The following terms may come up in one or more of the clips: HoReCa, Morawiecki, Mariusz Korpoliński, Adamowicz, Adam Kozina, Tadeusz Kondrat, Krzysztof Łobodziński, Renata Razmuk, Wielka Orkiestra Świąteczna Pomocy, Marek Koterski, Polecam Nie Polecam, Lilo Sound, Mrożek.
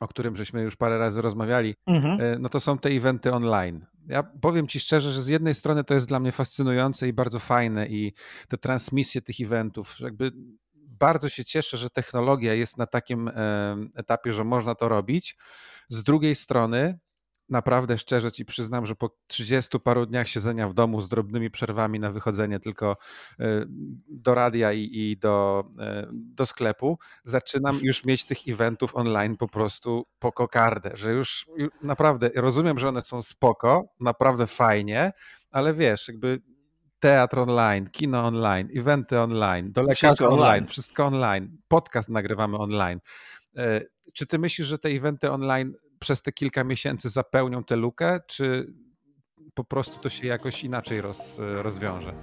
o którym żeśmy już parę razy rozmawiali, no to są te eventy online. Ja powiem ci szczerze, że z jednej strony to jest dla mnie fascynujące i bardzo fajne i te transmisje tych eventów, jakby bardzo się cieszę, że technologia jest na takim etapie, że można to robić. Z drugiej strony naprawdę szczerze ci przyznam, że po 30 paru dniach siedzenia w domu z drobnymi przerwami na wychodzenie tylko do radia i do sklepu, zaczynam już mieć tych eventów online po prostu po kokardę, że już naprawdę rozumiem, że one są spoko, naprawdę fajnie, ale wiesz, jakby teatr online, kino online, eventy online, do lekarza online, wszystko online, podcast nagrywamy online. Czy ty myślisz, że te eventy online przez te kilka miesięcy zapełnią tę lukę, czy po prostu to się jakoś inaczej rozwiąże?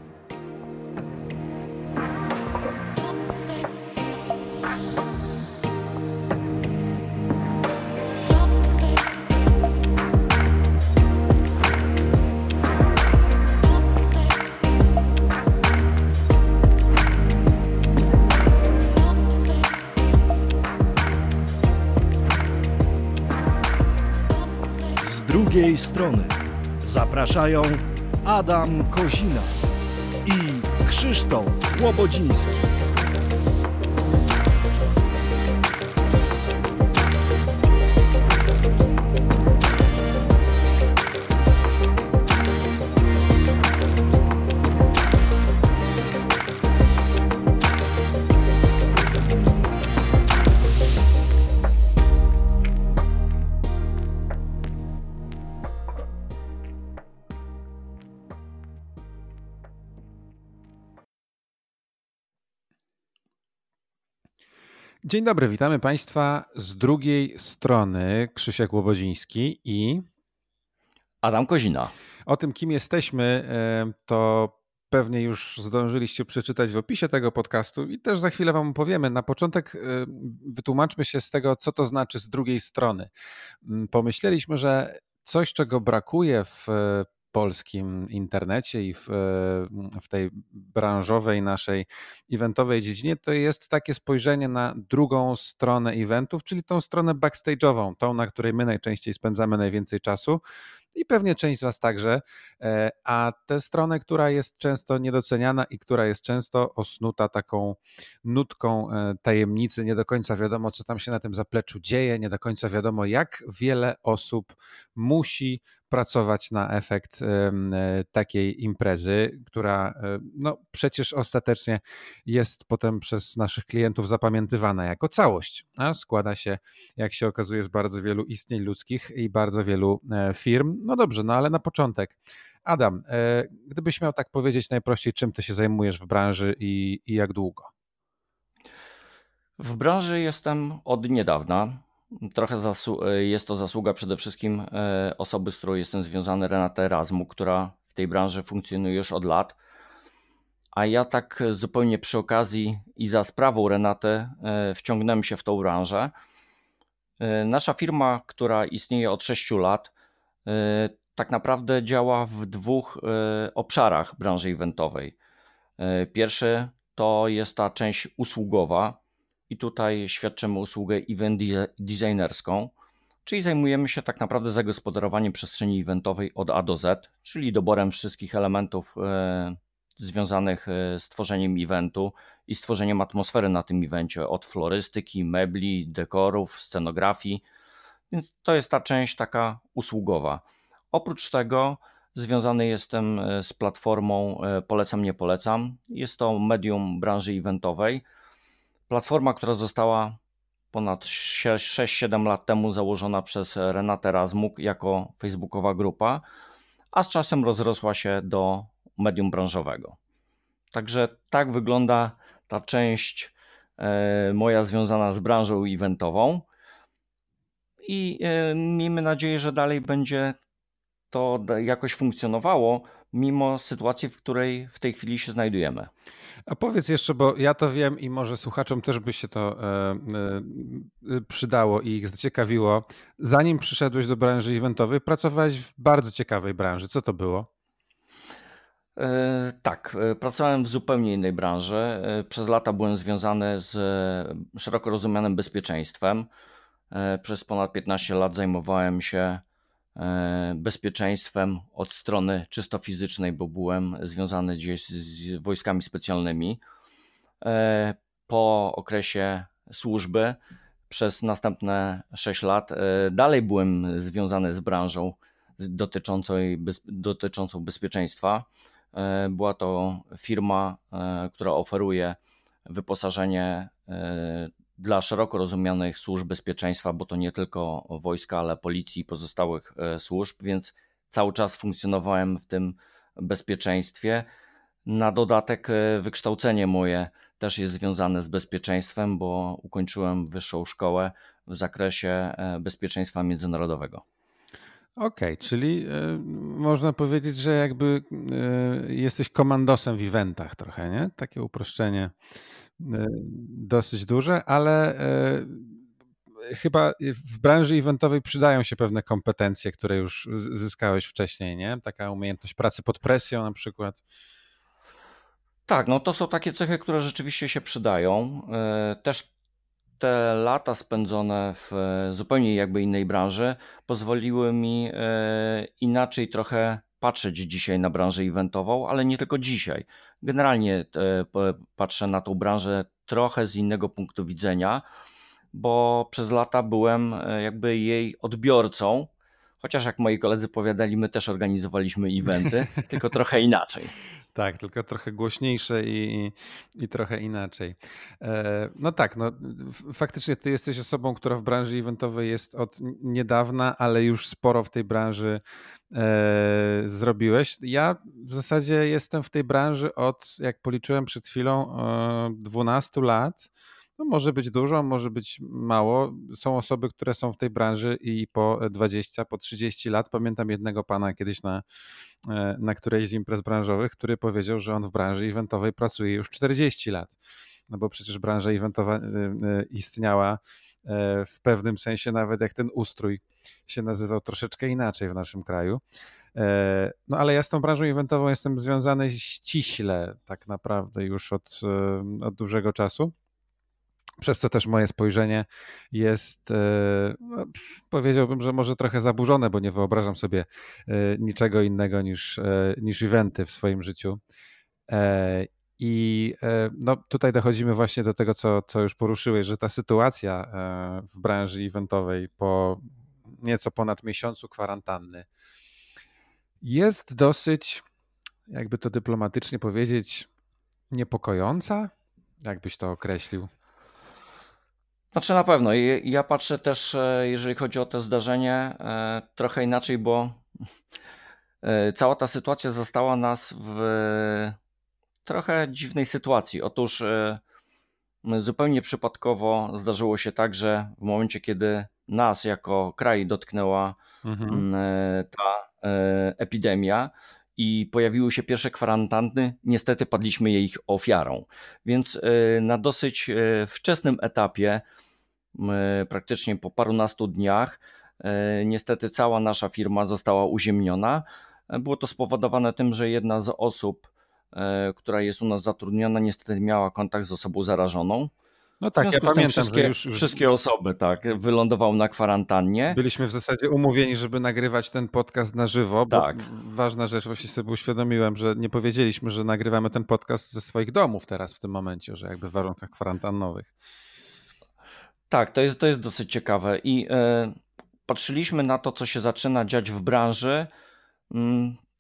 Z drugiej strony zapraszają Adam Kozina i Krzysztof Łobodziński. Dzień dobry, witamy Państwa z drugiej strony. Krzysiek Łobodziński i Adam Kozina. O tym, kim jesteśmy, to pewnie już zdążyliście przeczytać w opisie tego podcastu i też za chwilę Wam opowiemy. Na początek wytłumaczmy się z tego, co to znaczy z drugiej strony. Pomyśleliśmy, że coś, czego brakuje w polskim internecie i w tej branżowej naszej eventowej dziedzinie, to jest takie spojrzenie na drugą stronę eventów, czyli tą stronę backstage'ową, tą, na której my najczęściej spędzamy najwięcej czasu i pewnie część z Was także, a tę stronę, która jest często niedoceniana i która jest często osnuta taką nutką tajemnicy, nie do końca wiadomo, co tam się na tym zapleczu dzieje, nie do końca wiadomo, jak wiele osób musi pracować na efekt takiej imprezy, która no przecież ostatecznie jest potem przez naszych klientów zapamiętywana jako całość, a składa się, jak się okazuje, z bardzo wielu istnień ludzkich i bardzo wielu firm. No dobrze, no ale na początek. Adam, gdybyś miał tak powiedzieć najprościej, czym ty się zajmujesz w branży i jak długo? W branży jestem od niedawna. Trochę jest to zasługa przede wszystkim osoby, z którą jestem związany, Renaty Razmu, która w tej branży funkcjonuje już od lat. A ja tak zupełnie przy okazji i za sprawą Renaty wciągnąłem się w tą branżę. Nasza firma, która istnieje od 6 lat, tak naprawdę działa w dwóch obszarach branży eventowej. Pierwszy to jest ta część usługowa, i tutaj świadczymy usługę event designerską, czyli zajmujemy się tak naprawdę zagospodarowaniem przestrzeni eventowej od A do Z, czyli doborem wszystkich elementów związanych z tworzeniem eventu i stworzeniem atmosfery na tym evencie, od florystyki, mebli, dekorów, scenografii, więc to jest ta część taka usługowa. Oprócz tego związany jestem z platformą Polecam Nie Polecam, jest to medium branży eventowej, platforma, która została ponad 6-7 lat temu założona przez Renatę Razmuk jako facebookowa grupa, a z czasem rozrosła się do medium branżowego. Także tak wygląda ta część moja związana z branżą eventową i miejmy nadzieję, że dalej będzie to jakoś funkcjonowało, mimo sytuacji, w której w tej chwili się znajdujemy. A powiedz jeszcze, bo ja to wiem i może słuchaczom też by się to przydało i ich zaciekawiło. Zanim przyszedłeś do branży eventowej, pracowałeś w bardzo ciekawej branży. Co to było? Tak, pracowałem w zupełnie innej branży. Przez lata byłem związany z szeroko rozumianym bezpieczeństwem. Przez ponad 15 lat zajmowałem się bezpieczeństwem od strony czysto fizycznej, bo byłem związany gdzieś z wojskami specjalnymi. Po okresie służby przez następne 6 lat dalej byłem związany z branżą dotyczącą bezpieczeństwa. Była to firma, która oferuje wyposażenie dla szeroko rozumianych służb bezpieczeństwa, bo to nie tylko wojska, ale policji i pozostałych służb, więc cały czas funkcjonowałem w tym bezpieczeństwie. Na dodatek wykształcenie moje też jest związane z bezpieczeństwem, bo ukończyłem wyższą szkołę w zakresie bezpieczeństwa międzynarodowego. Okej, czyli można powiedzieć, że jakby jesteś komandosem w eventach trochę, nie? Takie uproszczenie dosyć duże, ale chyba w branży eventowej przydają się pewne kompetencje, które już zyskałeś wcześniej, nie? Taka umiejętność pracy pod presją na przykład. Tak, no to są takie cechy, które rzeczywiście się przydają. Też te lata spędzone w zupełnie jakby innej branży pozwoliły mi inaczej trochę patrzeć dzisiaj na branżę eventową, ale nie tylko dzisiaj. Generalnie patrzę na tą branżę trochę z innego punktu widzenia, bo przez lata byłem jakby jej odbiorcą, chociaż jak moi koledzy powiadali, my też organizowaliśmy eventy, tylko trochę inaczej. Tak, tylko trochę głośniejsze i trochę inaczej. No tak, no, faktycznie ty jesteś osobą, która w branży eventowej jest od niedawna, ale już sporo w tej branży zrobiłeś. Ja w zasadzie jestem w tej branży od, jak policzyłem przed chwilą, 12 lat. No, może być dużo, może być mało. Są osoby, które są w tej branży i po 20, po 30 lat. Pamiętam jednego pana kiedyś na którejś z imprez branżowych, który powiedział, że on w branży eventowej pracuje już 40 lat. No bo przecież branża eventowa istniała w pewnym sensie, nawet jak ten ustrój się nazywał troszeczkę inaczej w naszym kraju. No ale ja z tą branżą eventową jestem związany ściśle tak naprawdę już od dużego czasu. Przez co też moje spojrzenie jest, powiedziałbym, że może trochę zaburzone, bo nie wyobrażam sobie niczego innego niż eventy w swoim życiu. I no, tutaj dochodzimy właśnie do tego, co już poruszyłeś, że ta sytuacja w branży eventowej po nieco ponad miesiącu kwarantanny jest dosyć, jakby to dyplomatycznie powiedzieć, niepokojąca, jakbyś to określił. Znaczy na pewno. Ja patrzę też, jeżeli chodzi o to zdarzenie, trochę inaczej, bo cała ta sytuacja zastała nas w trochę dziwnej sytuacji. Otóż zupełnie przypadkowo zdarzyło się tak, że w momencie, kiedy nas jako kraj dotknęła ta epidemia i pojawiły się pierwsze kwarantanny, niestety padliśmy jej ofiarą. Więc na dosyć wczesnym etapie, praktycznie po parunastu dniach, niestety cała nasza firma została uziemniona. Było to spowodowane tym, że jedna z osób, która jest u nas zatrudniona, niestety miała kontakt z osobą zarażoną. No tak, ja pamiętam, że już wszystkie osoby tak wylądowały na kwarantannie. Byliśmy w zasadzie umówieni, żeby nagrywać ten podcast na żywo, bo tak. Ważna rzecz, właśnie sobie uświadomiłem, że nie powiedzieliśmy, że nagrywamy ten podcast ze swoich domów teraz w tym momencie, że jakby w warunkach kwarantannowych. Tak, to jest dosyć ciekawe i patrzyliśmy na to, co się zaczyna dziać w branży,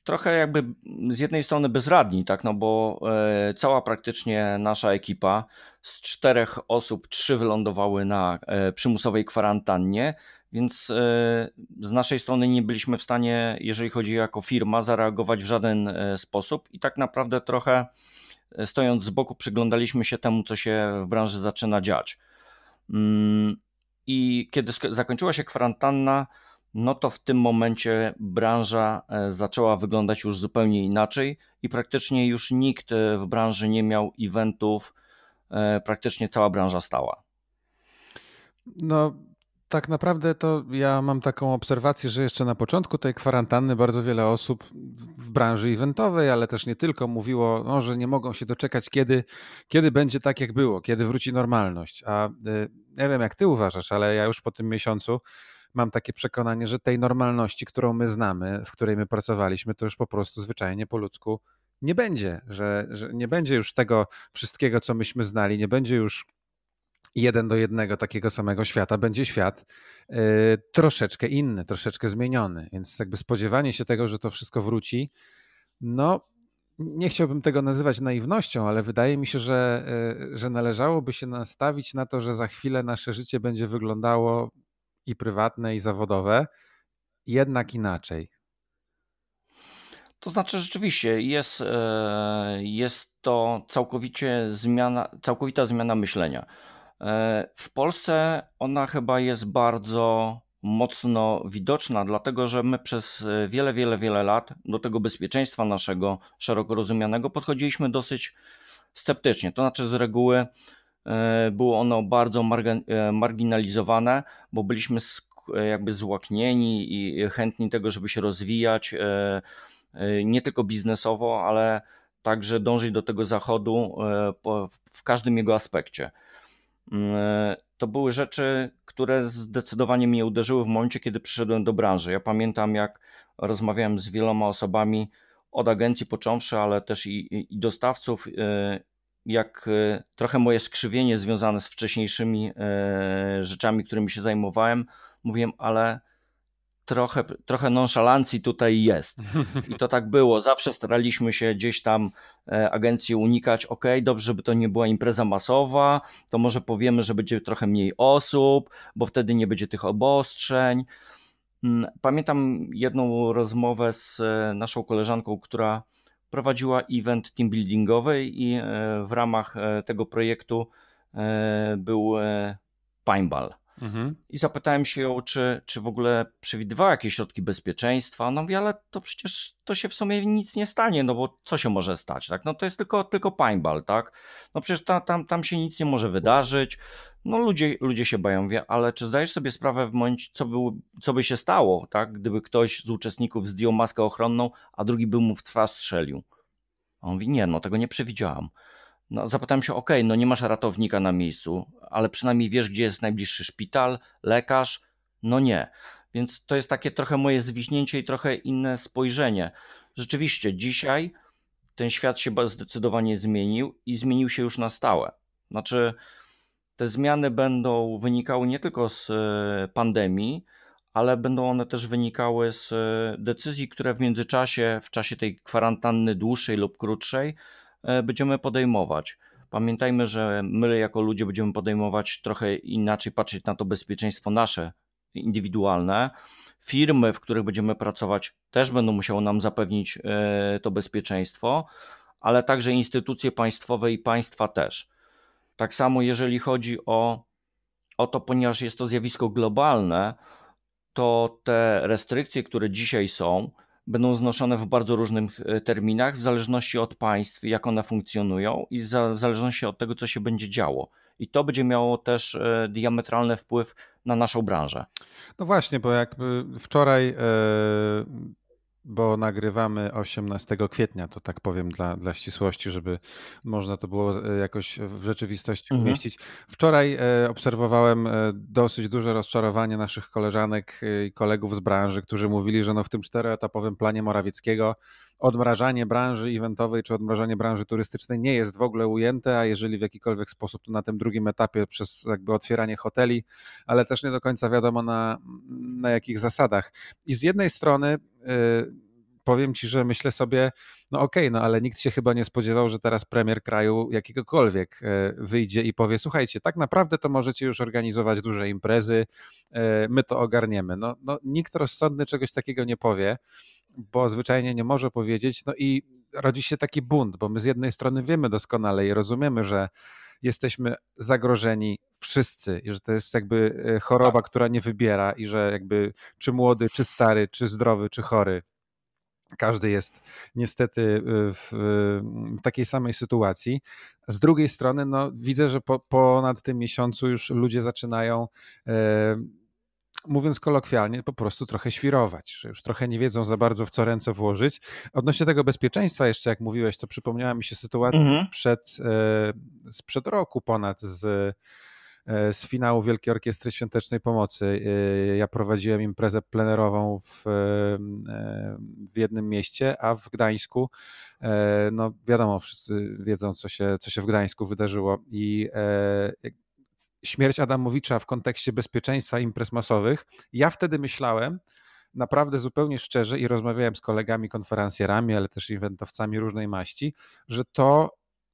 trochę jakby z jednej strony bezradni, tak, no bo cała praktycznie nasza ekipa z 4 osób 3 wylądowały na przymusowej kwarantannie, więc z naszej strony nie byliśmy w stanie, jeżeli chodzi jako firma, zareagować w żaden sposób i tak naprawdę trochę stojąc z boku przyglądaliśmy się temu, co się w branży zaczyna dziać. I kiedy zakończyła się kwarantanna, no to w tym momencie branża zaczęła wyglądać już zupełnie inaczej i praktycznie już nikt w branży nie miał eventów, praktycznie cała branża stała. No Tak naprawdę to ja mam taką obserwację, że jeszcze na początku tej kwarantanny bardzo wiele osób w branży eventowej, ale też nie tylko, mówiło, no, że nie mogą się doczekać, kiedy będzie tak jak było, kiedy wróci normalność. A nie wiem jak ty uważasz, ale ja już po tym miesiącu mam takie przekonanie, że tej normalności, którą my znamy, w której my pracowaliśmy, to już po prostu zwyczajnie po ludzku nie będzie, że nie będzie już tego wszystkiego, co myśmy znali, nie będzie już 1 do 1 takiego samego świata, będzie świat troszeczkę inny, troszeczkę zmieniony, więc jakby spodziewanie się tego, że to wszystko wróci, no nie chciałbym tego nazywać naiwnością, ale wydaje mi się, że należałoby się nastawić na to, że za chwilę nasze życie będzie wyglądało i prywatne, i zawodowe, jednak inaczej. To znaczy rzeczywiście jest to całkowita zmiana myślenia. W Polsce ona chyba jest bardzo mocno widoczna, dlatego że my przez wiele lat do tego bezpieczeństwa naszego szeroko rozumianego podchodziliśmy dosyć sceptycznie. To znaczy z reguły było ono bardzo marginalizowane, bo byliśmy jakby złaknieni i chętni tego, żeby się rozwijać nie tylko biznesowo, ale także dążyć do tego zachodu w każdym jego aspekcie. To były rzeczy, które zdecydowanie mnie uderzyły w momencie, kiedy przyszedłem do branży. Ja pamiętam, jak rozmawiałem z wieloma osobami, od agencji począwszy, ale też i dostawców, jak trochę moje skrzywienie związane z wcześniejszymi rzeczami, którymi się zajmowałem. Mówiłem, ale trochę nonszalancji tutaj jest. I to tak było. Zawsze staraliśmy się gdzieś tam agencji unikać. Okej, dobrze, żeby to nie była impreza masowa, to może powiemy, że będzie trochę mniej osób, bo wtedy nie będzie tych obostrzeń. Pamiętam jedną rozmowę z naszą koleżanką, która prowadziła event team buildingowy i w ramach tego projektu był paintball. I zapytałem się ją, czy w ogóle przewidywała jakieś środki bezpieczeństwa. Ona mówi, ale to przecież to się w sumie nic nie stanie, no bo co się może stać, tak? No to jest tylko paintball, tak? No przecież tam się nic nie może wydarzyć. No ludzie się boją, mówię, ale czy zdajesz sobie sprawę w momencie, co by się stało, tak? Gdyby ktoś z uczestników zdjął maskę ochronną, a drugi by mu w twarz strzelił. A on mówi, nie, no tego nie przewidziałam. No, zapytałem się, okej, no nie masz ratownika na miejscu, ale przynajmniej wiesz, gdzie jest najbliższy szpital, lekarz, no nie. Więc to jest takie trochę moje zwichnięcie i trochę inne spojrzenie. Rzeczywiście dzisiaj ten świat się zdecydowanie zmienił i zmienił się już na stałe. Znaczy te zmiany będą wynikały nie tylko z pandemii, ale będą one też wynikały z decyzji, które w międzyczasie, w czasie tej kwarantanny dłuższej lub krótszej, będziemy podejmować. Pamiętajmy, że my jako ludzie będziemy podejmować trochę inaczej, patrzeć na to bezpieczeństwo nasze, indywidualne. Firmy, w których będziemy pracować, też będą musiały nam zapewnić to bezpieczeństwo, ale także instytucje państwowe i państwa też. Tak samo jeżeli chodzi o to, ponieważ jest to zjawisko globalne, to te restrykcje, które dzisiaj są, będą znoszone w bardzo różnych terminach w zależności od państw, jak one funkcjonują i w zależności od tego, co się będzie działo. I to będzie miało też diametralny wpływ na naszą branżę. No właśnie, bo jakby wczoraj, bo nagrywamy 18 kwietnia, to tak powiem dla ścisłości, żeby można to było jakoś w rzeczywistości umieścić. Wczoraj obserwowałem dosyć duże rozczarowanie naszych koleżanek i kolegów z branży, którzy mówili, że no w tym 4-etapowym planie Morawieckiego odmrażanie branży eventowej czy odmrażanie branży turystycznej nie jest w ogóle ujęte, a jeżeli w jakikolwiek sposób, to na tym drugim etapie przez jakby otwieranie hoteli, ale też nie do końca wiadomo na jakich zasadach. I z jednej strony powiem ci, że myślę sobie, no okej, no ale nikt się chyba nie spodziewał, że teraz premier kraju jakiegokolwiek wyjdzie i powie, słuchajcie, tak naprawdę to możecie już organizować duże imprezy, my to ogarniemy. No nikt rozsądny czegoś takiego nie powie, bo zwyczajnie nie może powiedzieć, no i rodzi się taki bunt, bo my z jednej strony wiemy doskonale i rozumiemy, że jesteśmy zagrożeni wszyscy i że to jest jakby choroba, która nie wybiera i że jakby czy młody, czy stary, czy zdrowy, czy chory, każdy jest niestety w takiej samej sytuacji. Z drugiej strony no, widzę, że ponad tym miesiącu już ludzie zaczynają mówiąc kolokwialnie, po prostu trochę świrować, że już trochę nie wiedzą za bardzo w co ręce włożyć. Odnośnie tego bezpieczeństwa jeszcze, jak mówiłeś, to przypomniała mi się sytuacja sprzed roku ponad z finału Wielkiej Orkiestry Świątecznej Pomocy. Ja prowadziłem imprezę plenerową w jednym mieście, a w Gdańsku, no wiadomo, wszyscy wiedzą, co się w Gdańsku wydarzyło i śmierć Adamowicza w kontekście bezpieczeństwa imprez masowych. Ja wtedy myślałem, naprawdę zupełnie szczerze, i rozmawiałem z kolegami konferencjerami, ale też eventowcami różnej maści, że to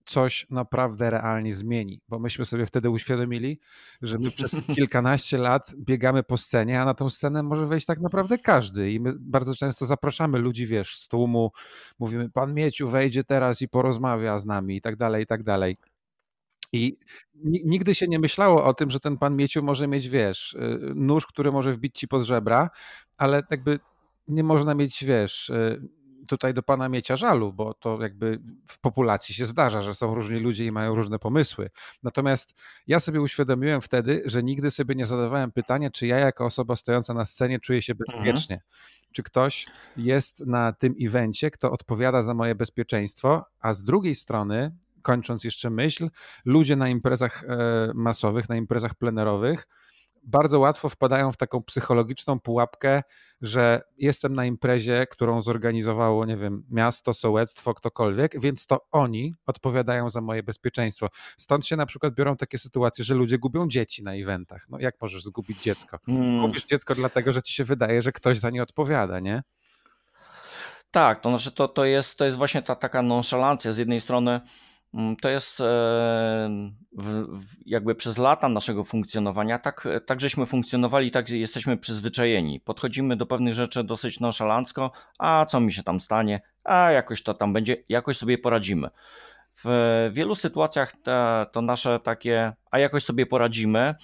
coś naprawdę realnie zmieni, bo myśmy sobie wtedy uświadomili, że my przez kilkanaście lat biegamy po scenie, a na tą scenę może wejść tak naprawdę każdy i my bardzo często zapraszamy ludzi, wiesz, z tłumu, mówimy, pan Mieciu wejdzie teraz i porozmawia z nami i tak dalej, i tak dalej. I nigdy się nie myślało o tym, że ten pan Mieciu może mieć, wiesz, nóż, który może wbić ci pod żebra, ale jakby nie można mieć, wiesz, tutaj do pana Miecia żalu, bo to jakby w populacji się zdarza, że są różni ludzie i mają różne pomysły. Natomiast ja sobie uświadomiłem wtedy, że nigdy sobie nie zadawałem pytania, czy ja jako osoba stojąca na scenie czuję się bezpiecznie. Czy ktoś jest na tym evencie, kto odpowiada za moje bezpieczeństwo, a z drugiej strony, kończąc jeszcze myśl, ludzie na imprezach masowych, na imprezach plenerowych bardzo łatwo wpadają w taką psychologiczną pułapkę, że jestem na imprezie, którą zorganizowało, nie wiem, miasto, sołectwo, ktokolwiek, więc to oni odpowiadają za moje bezpieczeństwo. Stąd się na przykład biorą takie sytuacje, że ludzie gubią dzieci na eventach. No jak możesz zgubić dziecko? Gubisz dziecko dlatego, że ci się wydaje, że ktoś za nie odpowiada, nie? Tak, to znaczy to jest właśnie ta taka nonszalancja. Z jednej strony to jest jakby przez lata naszego funkcjonowania, tak żeśmy funkcjonowali, tak jesteśmy przyzwyczajeni. Podchodzimy do pewnych rzeczy dosyć nonszalancko, a co mi się tam stanie, a jakoś to tam będzie, jakoś sobie poradzimy. W wielu sytuacjach to nasze takie, a jakoś sobie poradzimy,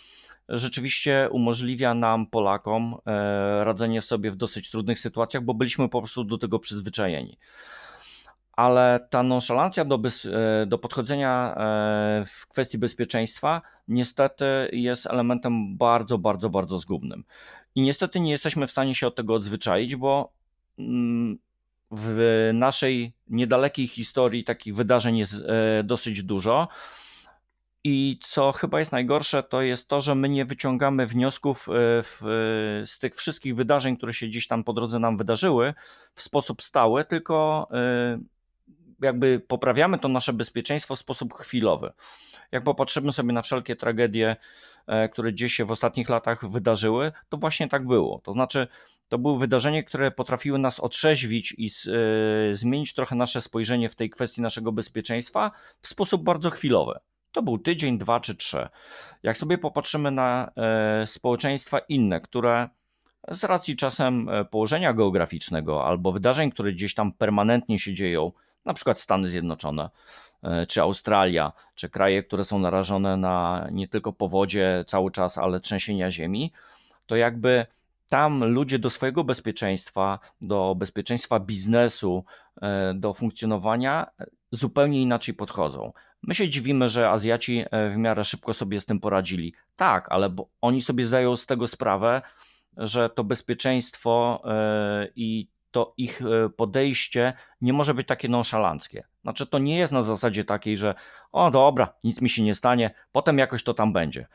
rzeczywiście umożliwia nam, Polakom, radzenie sobie w dosyć trudnych sytuacjach, bo byliśmy po prostu do tego przyzwyczajeni. Ale ta nonszalancja do podchodzenia w kwestii bezpieczeństwa niestety jest elementem bardzo, bardzo, bardzo zgubnym. I niestety nie jesteśmy w stanie się od tego odzwyczaić, bo w naszej niedalekiej historii takich wydarzeń jest dosyć dużo. I co chyba jest najgorsze, to jest to, że my nie wyciągamy wniosków z tych wszystkich wydarzeń, które się gdzieś tam po drodze nam wydarzyły w sposób stały, tylko jakby poprawiamy to nasze bezpieczeństwo w sposób chwilowy. Jak popatrzymy sobie na wszelkie tragedie, które gdzieś się w ostatnich latach wydarzyły, to właśnie tak było. To znaczy, to były wydarzenia, które potrafiły nas otrzeźwić i zmienić trochę nasze spojrzenie w tej kwestii naszego bezpieczeństwa w sposób bardzo chwilowy. To był tydzień, 2 czy 3. Jak sobie popatrzymy na społeczeństwa inne, które z racji czasem położenia geograficznego albo wydarzeń, które gdzieś tam permanentnie się dzieją, na przykład Stany Zjednoczone, czy Australia, czy kraje, które są narażone na nie tylko powodzie cały czas, ale trzęsienia ziemi, to jakby tam ludzie do swojego bezpieczeństwa, do bezpieczeństwa biznesu, do funkcjonowania zupełnie inaczej podchodzą. My się dziwimy, że Azjaci w miarę szybko sobie z tym poradzili. Tak, ale bo oni sobie zdają z tego sprawę, że to bezpieczeństwo i to ich podejście nie może być takie nonszalanckie. Znaczy to nie jest na zasadzie takiej, że o dobra, nic mi się nie stanie, potem jakoś to tam będzie.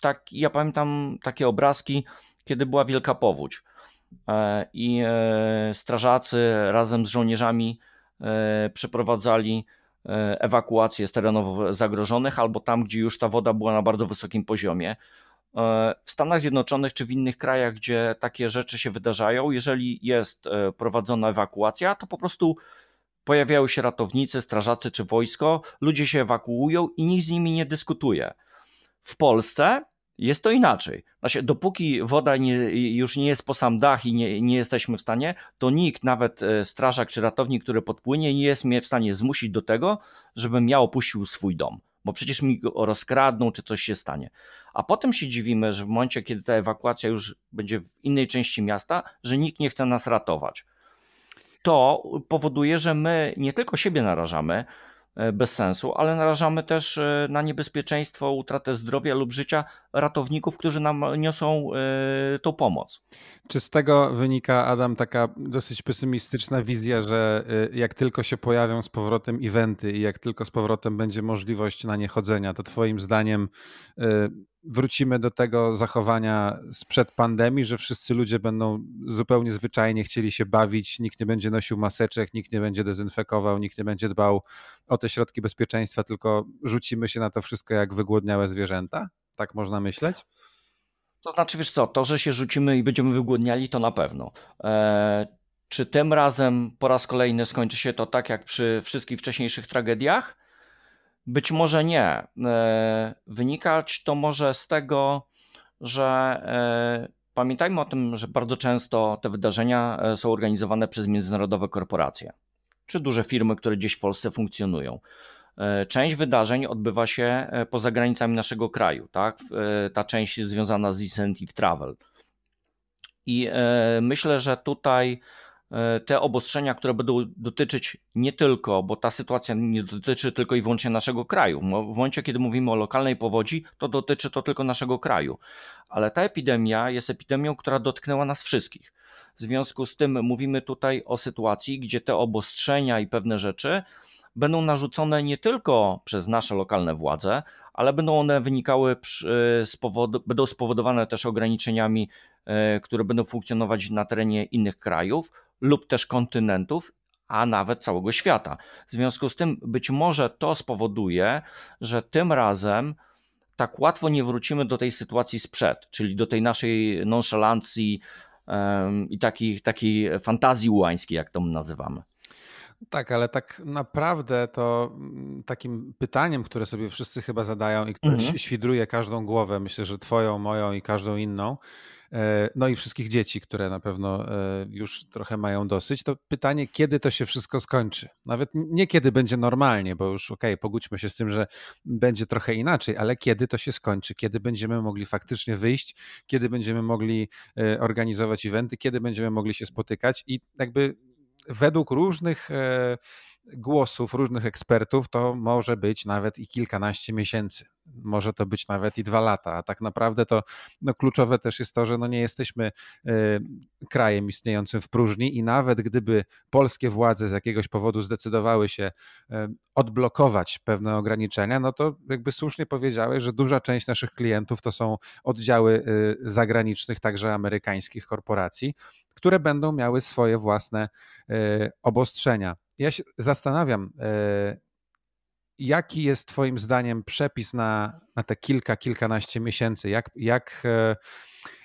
Tak, ja pamiętam takie obrazki, kiedy była wielka powódź i strażacy razem z żołnierzami przeprowadzali ewakuację z terenów zagrożonych albo tam, gdzie już ta woda była na bardzo wysokim poziomie. W Stanach Zjednoczonych czy w innych krajach, gdzie takie rzeczy się wydarzają, jeżeli jest prowadzona ewakuacja, to po prostu pojawiają się ratownicy, strażacy czy wojsko, ludzie się ewakuują i nikt z nimi nie dyskutuje. W Polsce jest to inaczej. Znaczy, dopóki woda już nie jest po sam dach i nie jesteśmy w stanie, to nikt, nawet strażak czy ratownik, który podpłynie, nie jest mnie w stanie zmusić do tego, żebym ja opuścił swój dom, bo przecież mi go rozkradną czy coś się stanie. A potem się dziwimy, że w momencie, kiedy ta ewakuacja już będzie w innej części miasta, że nikt nie chce nas ratować. To powoduje, że my nie tylko siebie narażamy, bez sensu, ale narażamy też na niebezpieczeństwo, utratę zdrowia lub życia ratowników, którzy nam niosą tą pomoc. Czy z tego wynika, Adam, taka dosyć pesymistyczna wizja, że jak tylko się pojawią z powrotem eventy i jak tylko z powrotem będzie możliwość na nie chodzenia, to twoim zdaniem wrócimy do tego zachowania sprzed pandemii, że wszyscy ludzie będą zupełnie zwyczajnie chcieli się bawić, nikt nie będzie nosił maseczek, nikt nie będzie dezynfekował, nikt nie będzie dbał o te środki bezpieczeństwa, tylko rzucimy się na to wszystko jak wygłodniałe zwierzęta? Tak można myśleć? To znaczy, wiesz co, to, że się rzucimy i będziemy wygłodniali, to na pewno. Czy tym razem po raz kolejny skończy się to tak jak przy wszystkich wcześniejszych tragediach? Być może nie. Wynikać to może z tego, że pamiętajmy o tym, że bardzo często te wydarzenia są organizowane przez międzynarodowe korporacje czy duże firmy, które gdzieś w Polsce funkcjonują. Część wydarzeń odbywa się poza granicami naszego kraju, tak? Ta część związana z incentive travel. I myślę, że tutaj te obostrzenia, które będą dotyczyć nie tylko, bo ta sytuacja nie dotyczy tylko i wyłącznie naszego kraju. W momencie, kiedy mówimy o lokalnej powodzi, to dotyczy to tylko naszego kraju. Ale ta epidemia jest epidemią, która dotknęła nas wszystkich. W związku z tym mówimy tutaj o sytuacji, gdzie te obostrzenia i pewne rzeczy będą narzucone nie tylko przez nasze lokalne władze, ale będą one wynikały będą spowodowane też ograniczeniami, które będą funkcjonować na terenie innych krajów lub też kontynentów, a nawet całego świata. W związku z tym być może to spowoduje, że tym razem tak łatwo nie wrócimy do tej sytuacji sprzed, czyli do tej naszej nonszalancji i takiej fantazji ułańskiej, jak to nazywamy. Tak, ale tak naprawdę to takim pytaniem, które sobie wszyscy chyba zadają i które świdruje każdą głowę, myślę, że twoją, moją i każdą inną, no i wszystkich dzieci, które na pewno już trochę mają dosyć, to pytanie, kiedy to się wszystko skończy? Nawet nie kiedy będzie normalnie, bo już pogódźmy się z tym, że będzie trochę inaczej, ale kiedy to się skończy? Kiedy będziemy mogli faktycznie wyjść? Kiedy będziemy mogli organizować eventy? Kiedy będziemy mogli się spotykać? I jakby według różnych głosów, różnych ekspertów to może być nawet i kilkanaście miesięcy, może to być nawet i 2 lata, a tak naprawdę to kluczowe też jest to, że nie jesteśmy krajem istniejącym w próżni i nawet gdyby polskie władze z jakiegoś powodu zdecydowały się odblokować pewne ograniczenia, no to jakby słusznie powiedziałeś, że duża część naszych klientów to są oddziały zagranicznych, także amerykańskich korporacji, które będą miały swoje własne obostrzenia. Ja się zastanawiam, jaki jest twoim zdaniem przepis na te kilkanaście miesięcy?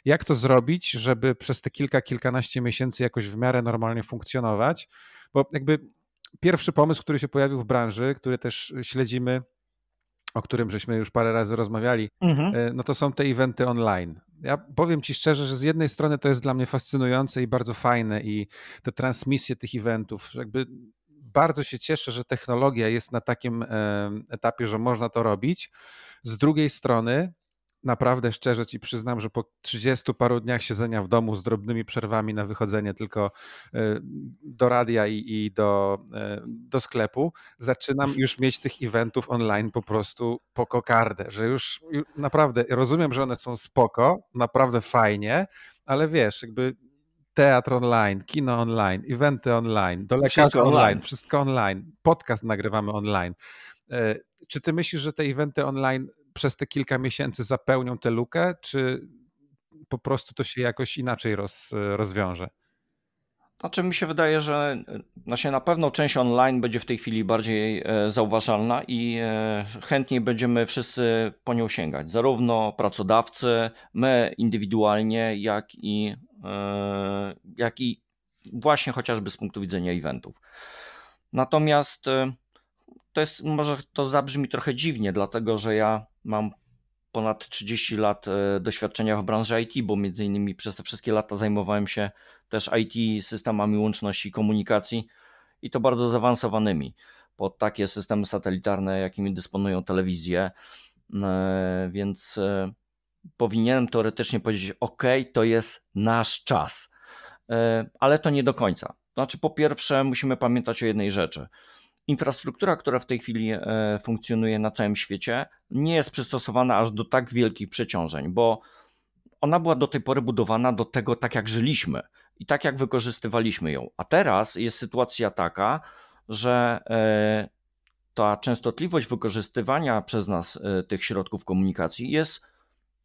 Jak to zrobić, żeby przez te kilkanaście miesięcy jakoś w miarę normalnie funkcjonować? Bo jakby pierwszy pomysł, który się pojawił w branży, który też śledzimy, o którym żeśmy już parę razy rozmawiali, no to są te eventy online. Ja powiem ci szczerze, że z jednej strony to jest dla mnie fascynujące i bardzo fajne i te transmisje tych eventów, jakby bardzo się cieszę, że technologia jest na takim etapie, że można to robić. Z drugiej strony naprawdę szczerze ci przyznam, że po 30 paru dniach siedzenia w domu z drobnymi przerwami na wychodzenie tylko do radia i do sklepu, zaczynam już mieć tych eventów online po prostu po kokardę, że już naprawdę rozumiem, że one są spoko, naprawdę fajnie, ale wiesz, jakby teatr online, kino online, eventy online, do lekarza online, wszystko online, podcast nagrywamy online. Czy ty myślisz, że te eventy online przez te kilka miesięcy zapełnią tę lukę, czy po prostu to się jakoś inaczej rozwiąże? Znaczy mi się wydaje, że na pewno część online będzie w tej chwili bardziej zauważalna i chętniej będziemy wszyscy po nią sięgać. Zarówno pracodawcy, my indywidualnie, jak i właśnie chociażby z punktu widzenia eventów. Natomiast to jest, może to zabrzmi trochę dziwnie, dlatego że ja mam ponad 30 lat doświadczenia w branży IT, bo między innymi przez te wszystkie lata zajmowałem się też IT, systemami łączności i komunikacji i to bardzo zaawansowanymi, pod takie systemy satelitarne, jakimi dysponują telewizje, więc powinienem teoretycznie powiedzieć, ok, to jest nasz czas, ale to nie do końca. Znaczy po pierwsze musimy pamiętać o jednej rzeczy. infrastruktura, która w tej chwili funkcjonuje na całym świecie, nie jest przystosowana aż do tak wielkich przeciążeń, bo ona była do tej pory budowana do tego, tak jak żyliśmy i tak jak wykorzystywaliśmy ją. A teraz jest sytuacja taka, że ta częstotliwość wykorzystywania przez nas tych środków komunikacji jest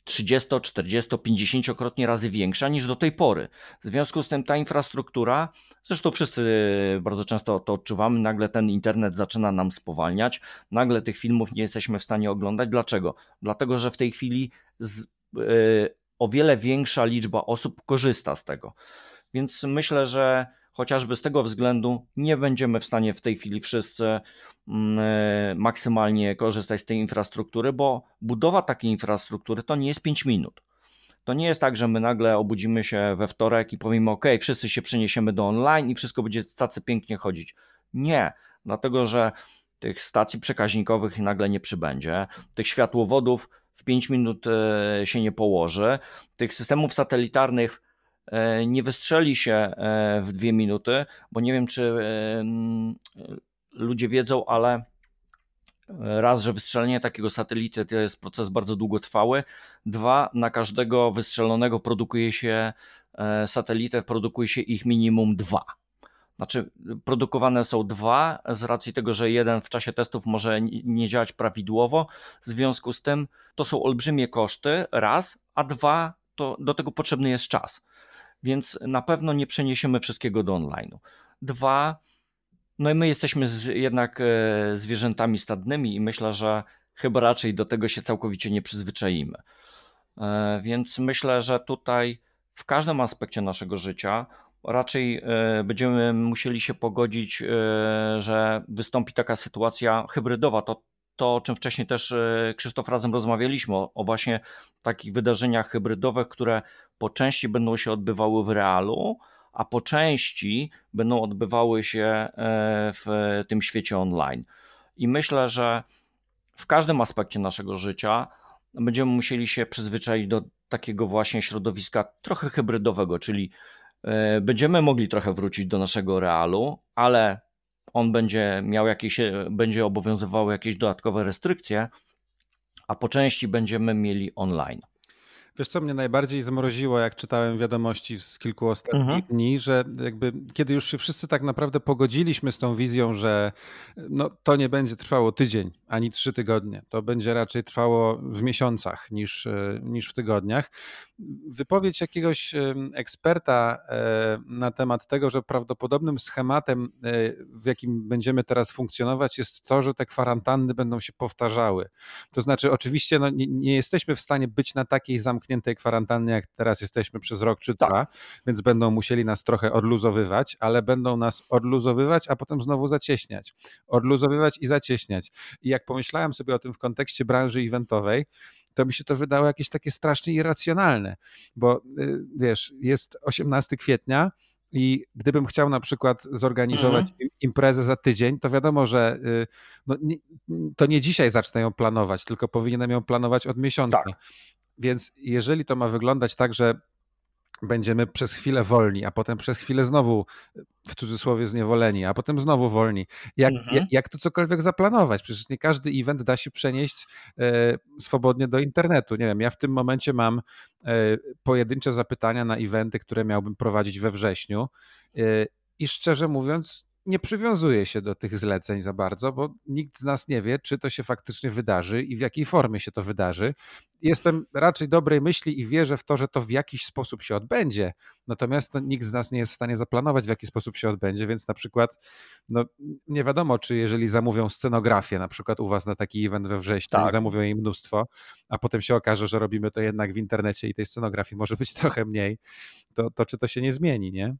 30, 40, 50-krotnie razy większa niż do tej pory. W związku z tym ta infrastruktura, zresztą wszyscy bardzo często to odczuwamy, nagle ten internet zaczyna nam spowalniać, nagle tych filmów nie jesteśmy w stanie oglądać. Dlaczego? Dlatego, że w tej chwili o wiele większa liczba osób korzysta z tego. Więc myślę, że chociażby z tego względu nie będziemy w stanie w tej chwili wszyscy maksymalnie korzystać z tej infrastruktury, bo budowa takiej infrastruktury to nie jest 5 minut. To nie jest tak, że my nagle obudzimy się we wtorek i powiemy ok, wszyscy się przeniesiemy do online i wszystko będzie tacy pięknie chodzić. Nie, dlatego że tych stacji przekaźnikowych nagle nie przybędzie, tych światłowodów w 5 minut się nie położy, tych systemów satelitarnych nie wystrzeli się w 2 minuty, bo nie wiem, czy ludzie wiedzą, ale raz, że wystrzelenie takiego satelity to jest proces bardzo długotrwały, 2, na każdego wystrzelonego produkuje się satelitę, produkuje się ich minimum 2. Znaczy produkowane są 2 z racji tego, że jeden w czasie testów może nie działać prawidłowo, w związku z tym to są olbrzymie koszty, raz, a 2 to do tego potrzebny jest czas. Więc na pewno nie przeniesiemy wszystkiego do online'u. 2, no i my jesteśmy jednak zwierzętami stadnymi i myślę, że chyba raczej do tego się całkowicie nie przyzwyczaimy. Więc myślę, że tutaj w każdym aspekcie naszego życia raczej będziemy musieli się pogodzić, że wystąpi taka sytuacja hybrydowa. To, o czym wcześniej też Krzysztof razem rozmawialiśmy, o właśnie takich wydarzeniach hybrydowych, które po części będą się odbywały w realu, a po części będą odbywały się w tym świecie online. I myślę, że w każdym aspekcie naszego życia będziemy musieli się przyzwyczaić do takiego właśnie środowiska trochę hybrydowego, czyli będziemy mogli trochę wrócić do naszego realu, ale on będzie obowiązywały jakieś dodatkowe restrykcje, a po części będziemy mieli online. Wiesz, co mnie najbardziej zmroziło, jak czytałem wiadomości z kilku ostatnich dni, że jakby kiedy już się wszyscy tak naprawdę pogodziliśmy z tą wizją, że no, to nie będzie trwało tydzień ani 3 tygodnie, to będzie raczej trwało w miesiącach niż w tygodniach. Wypowiedź jakiegoś eksperta na temat tego, że prawdopodobnym schematem, w jakim będziemy teraz funkcjonować, jest to, że te kwarantanny będą się powtarzały. To znaczy oczywiście no, nie jesteśmy w stanie być na takiej zamkniętej kwarantannie, jak teraz jesteśmy przez rok czy 2, więc będą musieli nas trochę odluzowywać, ale będą nas odluzowywać, a potem znowu zacieśniać. Odluzowywać i zacieśniać. I jak pomyślałem sobie o tym w kontekście branży eventowej, to mi się to wydało jakieś takie strasznie irracjonalne, bo wiesz, jest 18 kwietnia, i gdybym chciał na przykład zorganizować imprezę za tydzień, to wiadomo, że no, to nie dzisiaj zacznę ją planować, tylko powinienem ją planować od miesiąca. Tak. Więc jeżeli to ma wyglądać tak, że będziemy przez chwilę wolni, a potem przez chwilę znowu w cudzysłowie zniewoleni, a potem znowu wolni. Jak tu cokolwiek zaplanować? Przecież nie każdy event da się przenieść swobodnie do internetu. Nie wiem, ja w tym momencie mam pojedyncze zapytania na eventy, które miałbym prowadzić we wrześniu i szczerze mówiąc nie przywiązuje się do tych zleceń za bardzo, bo nikt z nas nie wie, czy to się faktycznie wydarzy i w jakiej formie się to wydarzy. Jestem raczej dobrej myśli i wierzę w to, że to w jakiś sposób się odbędzie, natomiast to nikt z nas nie jest w stanie zaplanować, w jaki sposób się odbędzie, więc na przykład no, nie wiadomo, czy jeżeli zamówią scenografię, na przykład u was na taki event we wrześniu, zamówią jej mnóstwo, a potem się okaże, że robimy to jednak w internecie i tej scenografii może być trochę mniej, to czy to się nie zmieni, nie?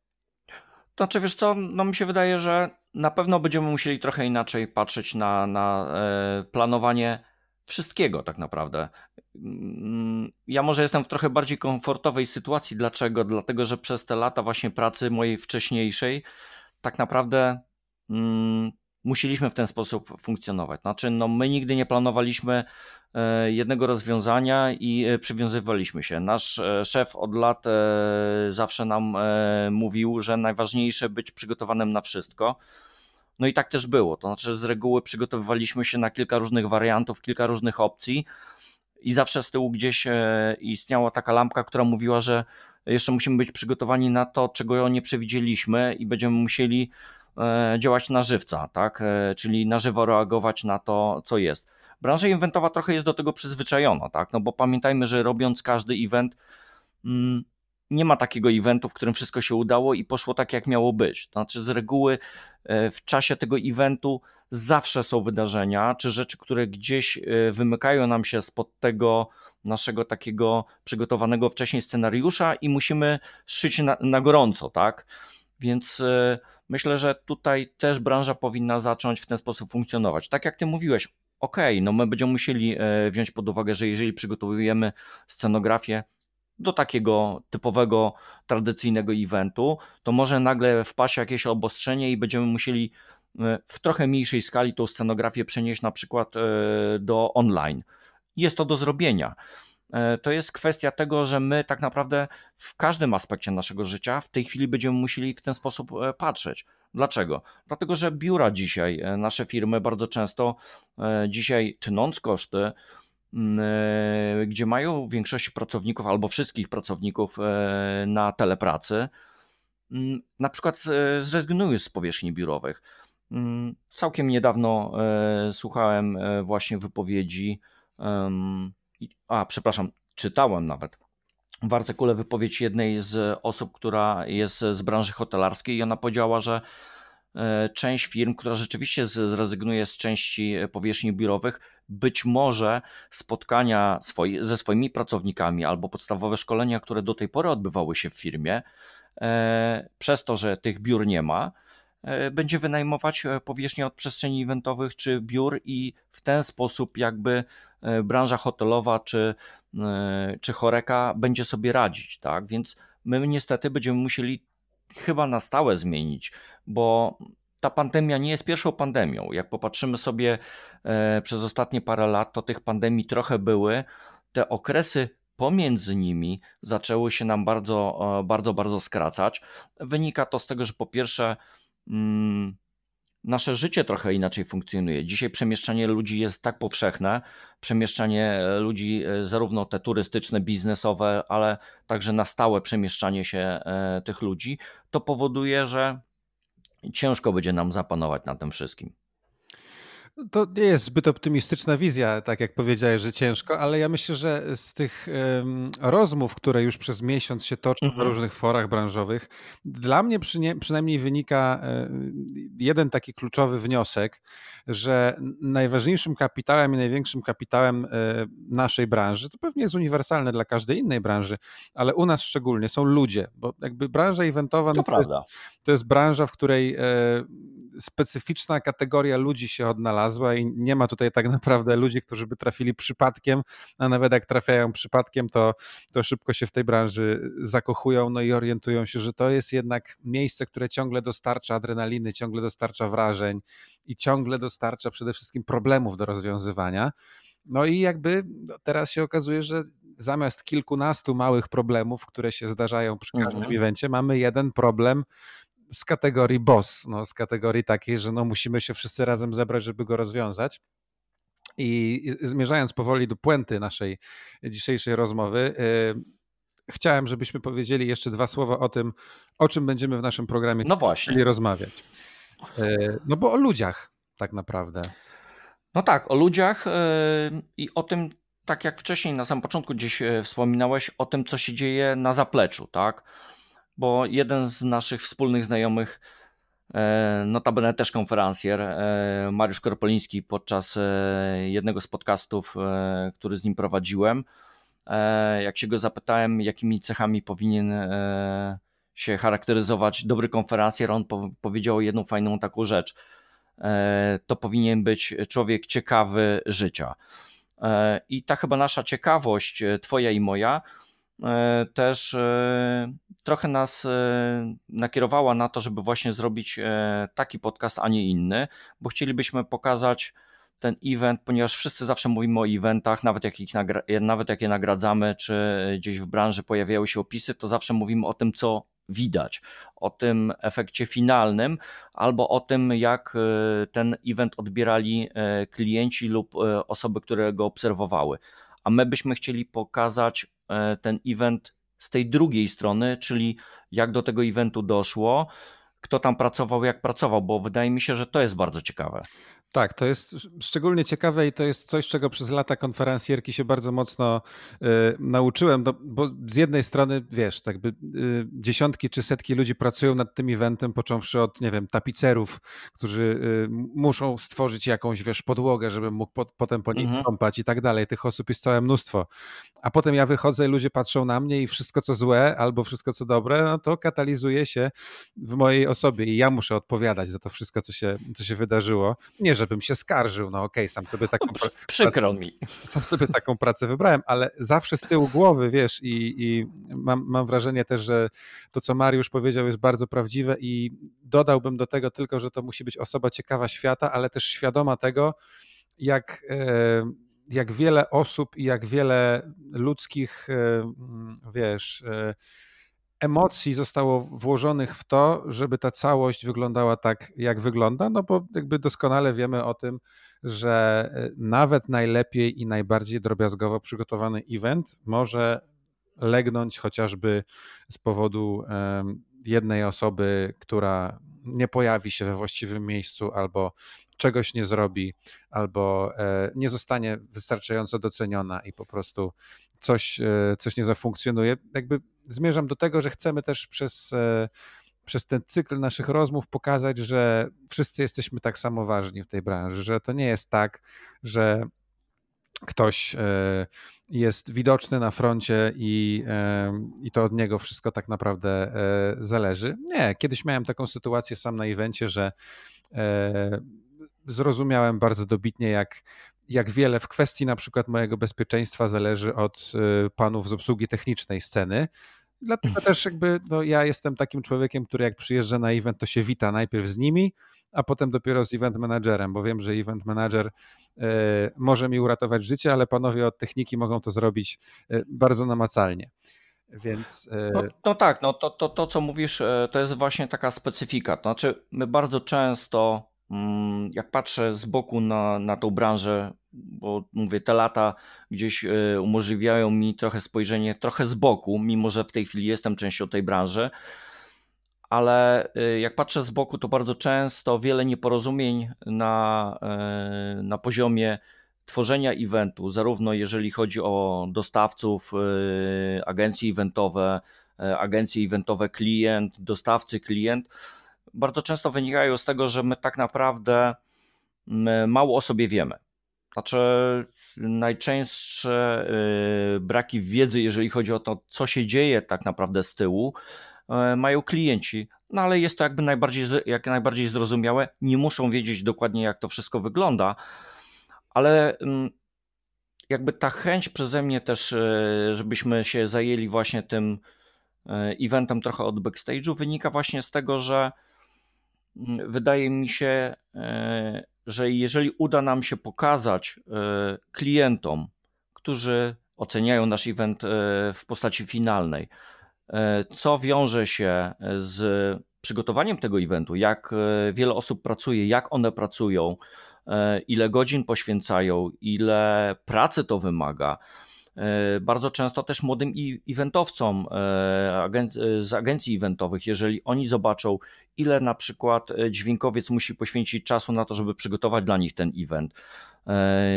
Znaczy wiesz co, no mi się wydaje, że na pewno będziemy musieli trochę inaczej patrzeć na planowanie wszystkiego tak naprawdę. Ja może jestem w trochę bardziej komfortowej sytuacji. Dlaczego? Dlatego, że przez te lata właśnie pracy mojej wcześniejszej tak naprawdę musieliśmy w ten sposób funkcjonować. Znaczy no my nigdy nie planowaliśmy jednego rozwiązania i przywiązywaliśmy się. Nasz szef od lat zawsze nam mówił, że najważniejsze być przygotowanym na wszystko. No i tak też było, to znaczy z reguły przygotowywaliśmy się na kilka różnych wariantów, kilka różnych opcji i zawsze z tyłu gdzieś istniała taka lampka, która mówiła, że jeszcze musimy być przygotowani na to, czego nie przewidzieliśmy i będziemy musieli działać na żywca, tak? Czyli na żywo reagować na to, co jest. Branża eventowa trochę jest do tego przyzwyczajona, tak? No bo pamiętajmy, że robiąc każdy event, nie ma takiego eventu, w którym wszystko się udało i poszło tak, jak miało być. To znaczy z reguły w czasie tego eventu zawsze są wydarzenia czy rzeczy, które gdzieś wymykają nam się spod tego naszego takiego przygotowanego wcześniej scenariusza i musimy szyć na gorąco, tak? Więc myślę, że tutaj też branża powinna zacząć w ten sposób funkcjonować. Tak jak ty mówiłeś, okej, no my będziemy musieli wziąć pod uwagę, że jeżeli przygotowujemy scenografię do takiego typowego, tradycyjnego eventu, to może nagle wpaść jakieś obostrzenie i będziemy musieli w trochę mniejszej skali tą scenografię przenieść na przykład do online. Jest to do zrobienia. To jest kwestia tego, że my tak naprawdę w każdym aspekcie naszego życia w tej chwili będziemy musieli w ten sposób patrzeć. Dlaczego? Dlatego, że biura dzisiaj, nasze firmy bardzo często dzisiaj tnąc koszty, gdzie mają większość pracowników albo wszystkich pracowników na telepracy, na przykład zrezygnują z powierzchni biurowych. Całkiem niedawno słuchałem właśnie wypowiedzi, czytałem nawet w artykule wypowiedź jednej z osób, która jest z branży hotelarskiej i ona powiedziała, że część firm, która rzeczywiście zrezygnuje z części powierzchni biurowych, być może spotkania ze swoimi pracownikami albo podstawowe szkolenia, które do tej pory odbywały się w firmie, przez to, że tych biur nie ma, będzie wynajmować powierzchnię od przestrzeni eventowych czy biur i w ten sposób jakby branża hotelowa czy HoReCa będzie sobie radzić, tak? Więc my niestety będziemy musieli chyba na stałe zmienić, bo ta pandemia nie jest pierwszą pandemią. Jak popatrzymy sobie przez ostatnie parę lat, to tych pandemii trochę były. Te okresy pomiędzy nimi zaczęły się nam bardzo skracać. Wynika to z tego, że po pierwsze nasze życie trochę inaczej funkcjonuje. Dzisiaj przemieszczanie ludzi jest tak powszechne, przemieszczanie ludzi zarówno te turystyczne, biznesowe, ale także na stałe przemieszczanie się tych ludzi, to powoduje, że ciężko będzie nam zapanować nad tym wszystkim. To nie jest zbyt optymistyczna wizja, tak jak powiedziałeś, że ciężko, ale ja myślę, że z tych rozmów, które już przez miesiąc się toczą na różnych forach branżowych, dla mnie przynajmniej wynika jeden taki kluczowy wniosek, że najważniejszym kapitałem i największym kapitałem naszej branży, to pewnie jest uniwersalne dla każdej innej branży, ale u nas szczególnie są ludzie, bo jakby branża eventowa to jest branża, w której specyficzna kategoria ludzi się odnalazła i nie ma tutaj tak naprawdę ludzi, którzy by trafili przypadkiem, a nawet jak trafiają przypadkiem, to szybko się w tej branży zakochują, no i orientują się, że to jest jednak miejsce, które ciągle dostarcza adrenaliny, ciągle dostarcza wrażeń i ciągle dostarcza przede wszystkim problemów do rozwiązywania. No i jakby teraz się okazuje, że zamiast kilkunastu małych problemów, które się zdarzają przy każdym evencie, mamy jeden problem z kategorii boss, no, z kategorii takiej, że no, musimy się wszyscy razem zebrać, żeby go rozwiązać. I zmierzając powoli do puenty naszej dzisiejszej rozmowy, chciałem, żebyśmy powiedzieli jeszcze dwa słowa o tym, o czym będziemy w naszym programie rozmawiać. No bo o ludziach tak naprawdę. No tak, o ludziach i o tym, tak jak wcześniej na samym początku gdzieś wspominałeś, o tym, co się dzieje na zapleczu, tak? Bo jeden z naszych wspólnych znajomych, notabene też konferencjer, Mariusz Korpoliński, podczas jednego z podcastów, który z nim prowadziłem, jak się go zapytałem, jakimi cechami powinien się charakteryzować dobry konferencjer, on powiedział jedną fajną taką rzecz. To powinien być człowiek ciekawy życia. I ta chyba nasza ciekawość, twoja i moja, też trochę nas nakierowała na to, żeby właśnie zrobić taki podcast, a nie inny, bo chcielibyśmy pokazać ten event, ponieważ wszyscy zawsze mówimy o eventach, nawet jak je nagradzamy, czy gdzieś w branży pojawiają się opisy, to zawsze mówimy o tym, co widać, o tym efekcie finalnym albo o tym, jak ten event odbierali klienci lub osoby, które go obserwowały. A my byśmy chcieli pokazać ten event z tej drugiej strony, czyli jak do tego eventu doszło, kto tam pracował, jak pracował, bo wydaje mi się, że to jest bardzo ciekawe. Tak, to jest szczególnie ciekawe i to jest coś, czego przez lata konferencjerki się bardzo mocno nauczyłem, no, bo z jednej strony, wiesz, tak by dziesiątki czy setki ludzi pracują nad tym eventem, począwszy od, nie wiem, tapicerów, którzy muszą stworzyć jakąś, wiesz, podłogę, żeby mógł potem po niej kąpać i tak dalej. Tych osób jest całe mnóstwo. A potem ja wychodzę i ludzie patrzą na mnie i wszystko, co złe albo wszystko, co dobre, no to katalizuje się w mojej osobie i ja muszę odpowiadać za to wszystko, co się wydarzyło. Nie, żebym się skarżył, no okej, Sam sobie taką pracę wybrałem, ale zawsze z tyłu głowy, wiesz, i mam wrażenie też, że to, co Mariusz powiedział, jest bardzo prawdziwe i dodałbym do tego tylko, że to musi być osoba ciekawa świata, ale też świadoma tego, jak wiele osób i jak wiele ludzkich, wiesz, emocji zostało włożonych w to, żeby ta całość wyglądała tak, jak wygląda, no bo jakby doskonale wiemy o tym, że nawet najlepiej i najbardziej drobiazgowo przygotowany event może legnąć chociażby z powodu jednej osoby, która nie pojawi się we właściwym miejscu albo czegoś nie zrobi, albo nie zostanie wystarczająco doceniona i po prostu coś nie zafunkcjonuje. Jakby zmierzam do tego, że chcemy też przez ten cykl naszych rozmów pokazać, że wszyscy jesteśmy tak samo ważni w tej branży, że to nie jest tak, że ktoś jest widoczny na froncie i to od niego wszystko tak naprawdę zależy. Nie, kiedyś miałem taką sytuację sam na evencie, że zrozumiałem bardzo dobitnie, jak wiele w kwestii na przykład mojego bezpieczeństwa zależy od panów z obsługi technicznej sceny. Dlatego też jakby ja jestem takim człowiekiem, który jak przyjeżdża na event, to się wita najpierw z nimi, a potem dopiero z event managerem, bo wiem, że event manager może mi uratować życie, ale panowie od techniki mogą to zrobić bardzo namacalnie. Więc... To, co mówisz, to jest właśnie taka specyfika. To znaczy, my bardzo często, jak patrzę z boku na tą branżę, bo mówię, te lata gdzieś umożliwiają mi trochę spojrzenie trochę z boku, mimo że w tej chwili jestem częścią tej branży, ale jak patrzę z boku, to bardzo często wiele nieporozumień na poziomie tworzenia eventu, zarówno jeżeli chodzi o dostawców, agencje eventowe, klient, dostawcy, klient, bardzo często wynikają z tego, że my tak naprawdę mało o sobie wiemy. Znaczy najczęstsze braki wiedzy, jeżeli chodzi o to, co się dzieje tak naprawdę z tyłu, mają klienci, no ale jest to jak najbardziej zrozumiałe, nie muszą wiedzieć dokładnie, jak to wszystko wygląda, ale jakby ta chęć przeze mnie też, żebyśmy się zajęli właśnie tym eventem trochę od backstage'u, wynika właśnie z tego, że wydaje mi się, że jeżeli uda nam się pokazać klientom, którzy oceniają nasz event w postaci finalnej, co wiąże się z przygotowaniem tego eventu, jak wiele osób pracuje, jak one pracują, ile godzin poświęcają, ile pracy to wymaga. Bardzo często też młodym eventowcom z agencji eventowych, jeżeli oni zobaczą, ile na przykład dźwiękowiec musi poświęcić czasu na to, żeby przygotować dla nich ten event,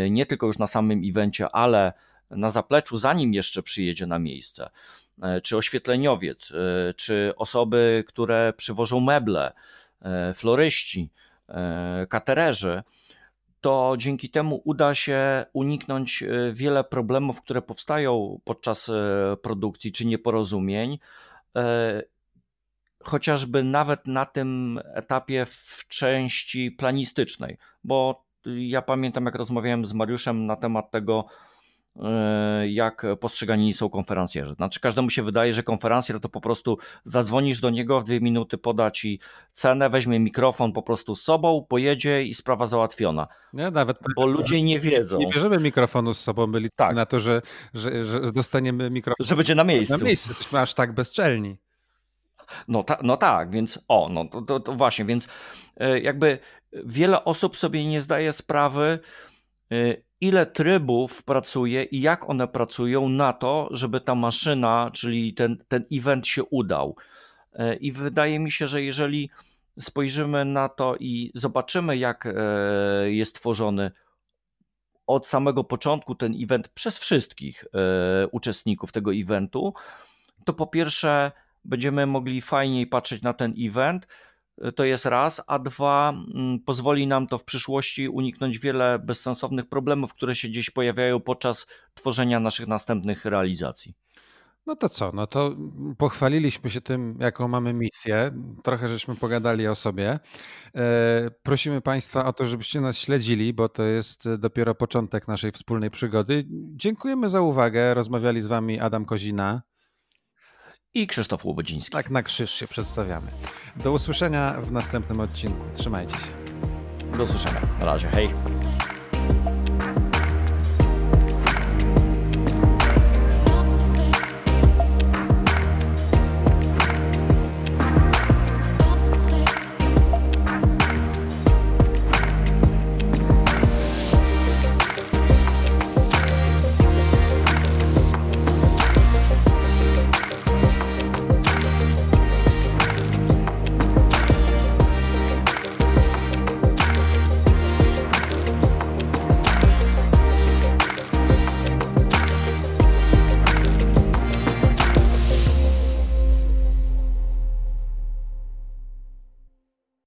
nie tylko już na samym evencie, ale na zapleczu, zanim jeszcze przyjedzie na miejsce, czy oświetleniowiec, czy osoby, które przywożą meble, floryści, katererzy, to dzięki temu uda się uniknąć wiele problemów, które powstają podczas produkcji czy nieporozumień, chociażby nawet na tym etapie w części planistycznej, bo ja pamiętam, jak rozmawiałem z Mariuszem na temat tego, jak postrzegani są konferencjerzy. Znaczy każdemu się wydaje, że konferencjer to po prostu zadzwonisz do niego, w 2 minuty poda ci cenę, weźmie mikrofon po prostu z sobą, pojedzie i sprawa załatwiona. Ja nawet bo ludzie nie wiedzą. Nie bierzemy mikrofonu z sobą, byli tak na to, że dostaniemy mikrofon. Że będzie na miejscu. Na miejscu, jesteśmy aż tak bezczelni. No tak, więc to właśnie, więc jakby wiele osób sobie nie zdaje sprawy, ile trybów pracuje i jak one pracują na to, żeby ta maszyna, czyli ten event się udał. I wydaje mi się, że jeżeli spojrzymy na to i zobaczymy, jak jest tworzony od samego początku ten event przez wszystkich uczestników tego eventu, to po pierwsze będziemy mogli fajniej patrzeć na ten event, to jest raz, a dwa, pozwoli nam to w przyszłości uniknąć wiele bezsensownych problemów, które się gdzieś pojawiają podczas tworzenia naszych następnych realizacji. No to co, no to pochwaliliśmy się tym, jaką mamy misję, trochę żeśmy pogadali o sobie. Prosimy Państwa o to, żebyście nas śledzili, bo to jest dopiero początek naszej wspólnej przygody. Dziękujemy za uwagę, rozmawiali z Wami Adam Kozina i Krzysztof Łobodziński. Tak na krzyż się przedstawiamy. Do usłyszenia w następnym odcinku. Trzymajcie się. Do usłyszenia. Na razie, hej.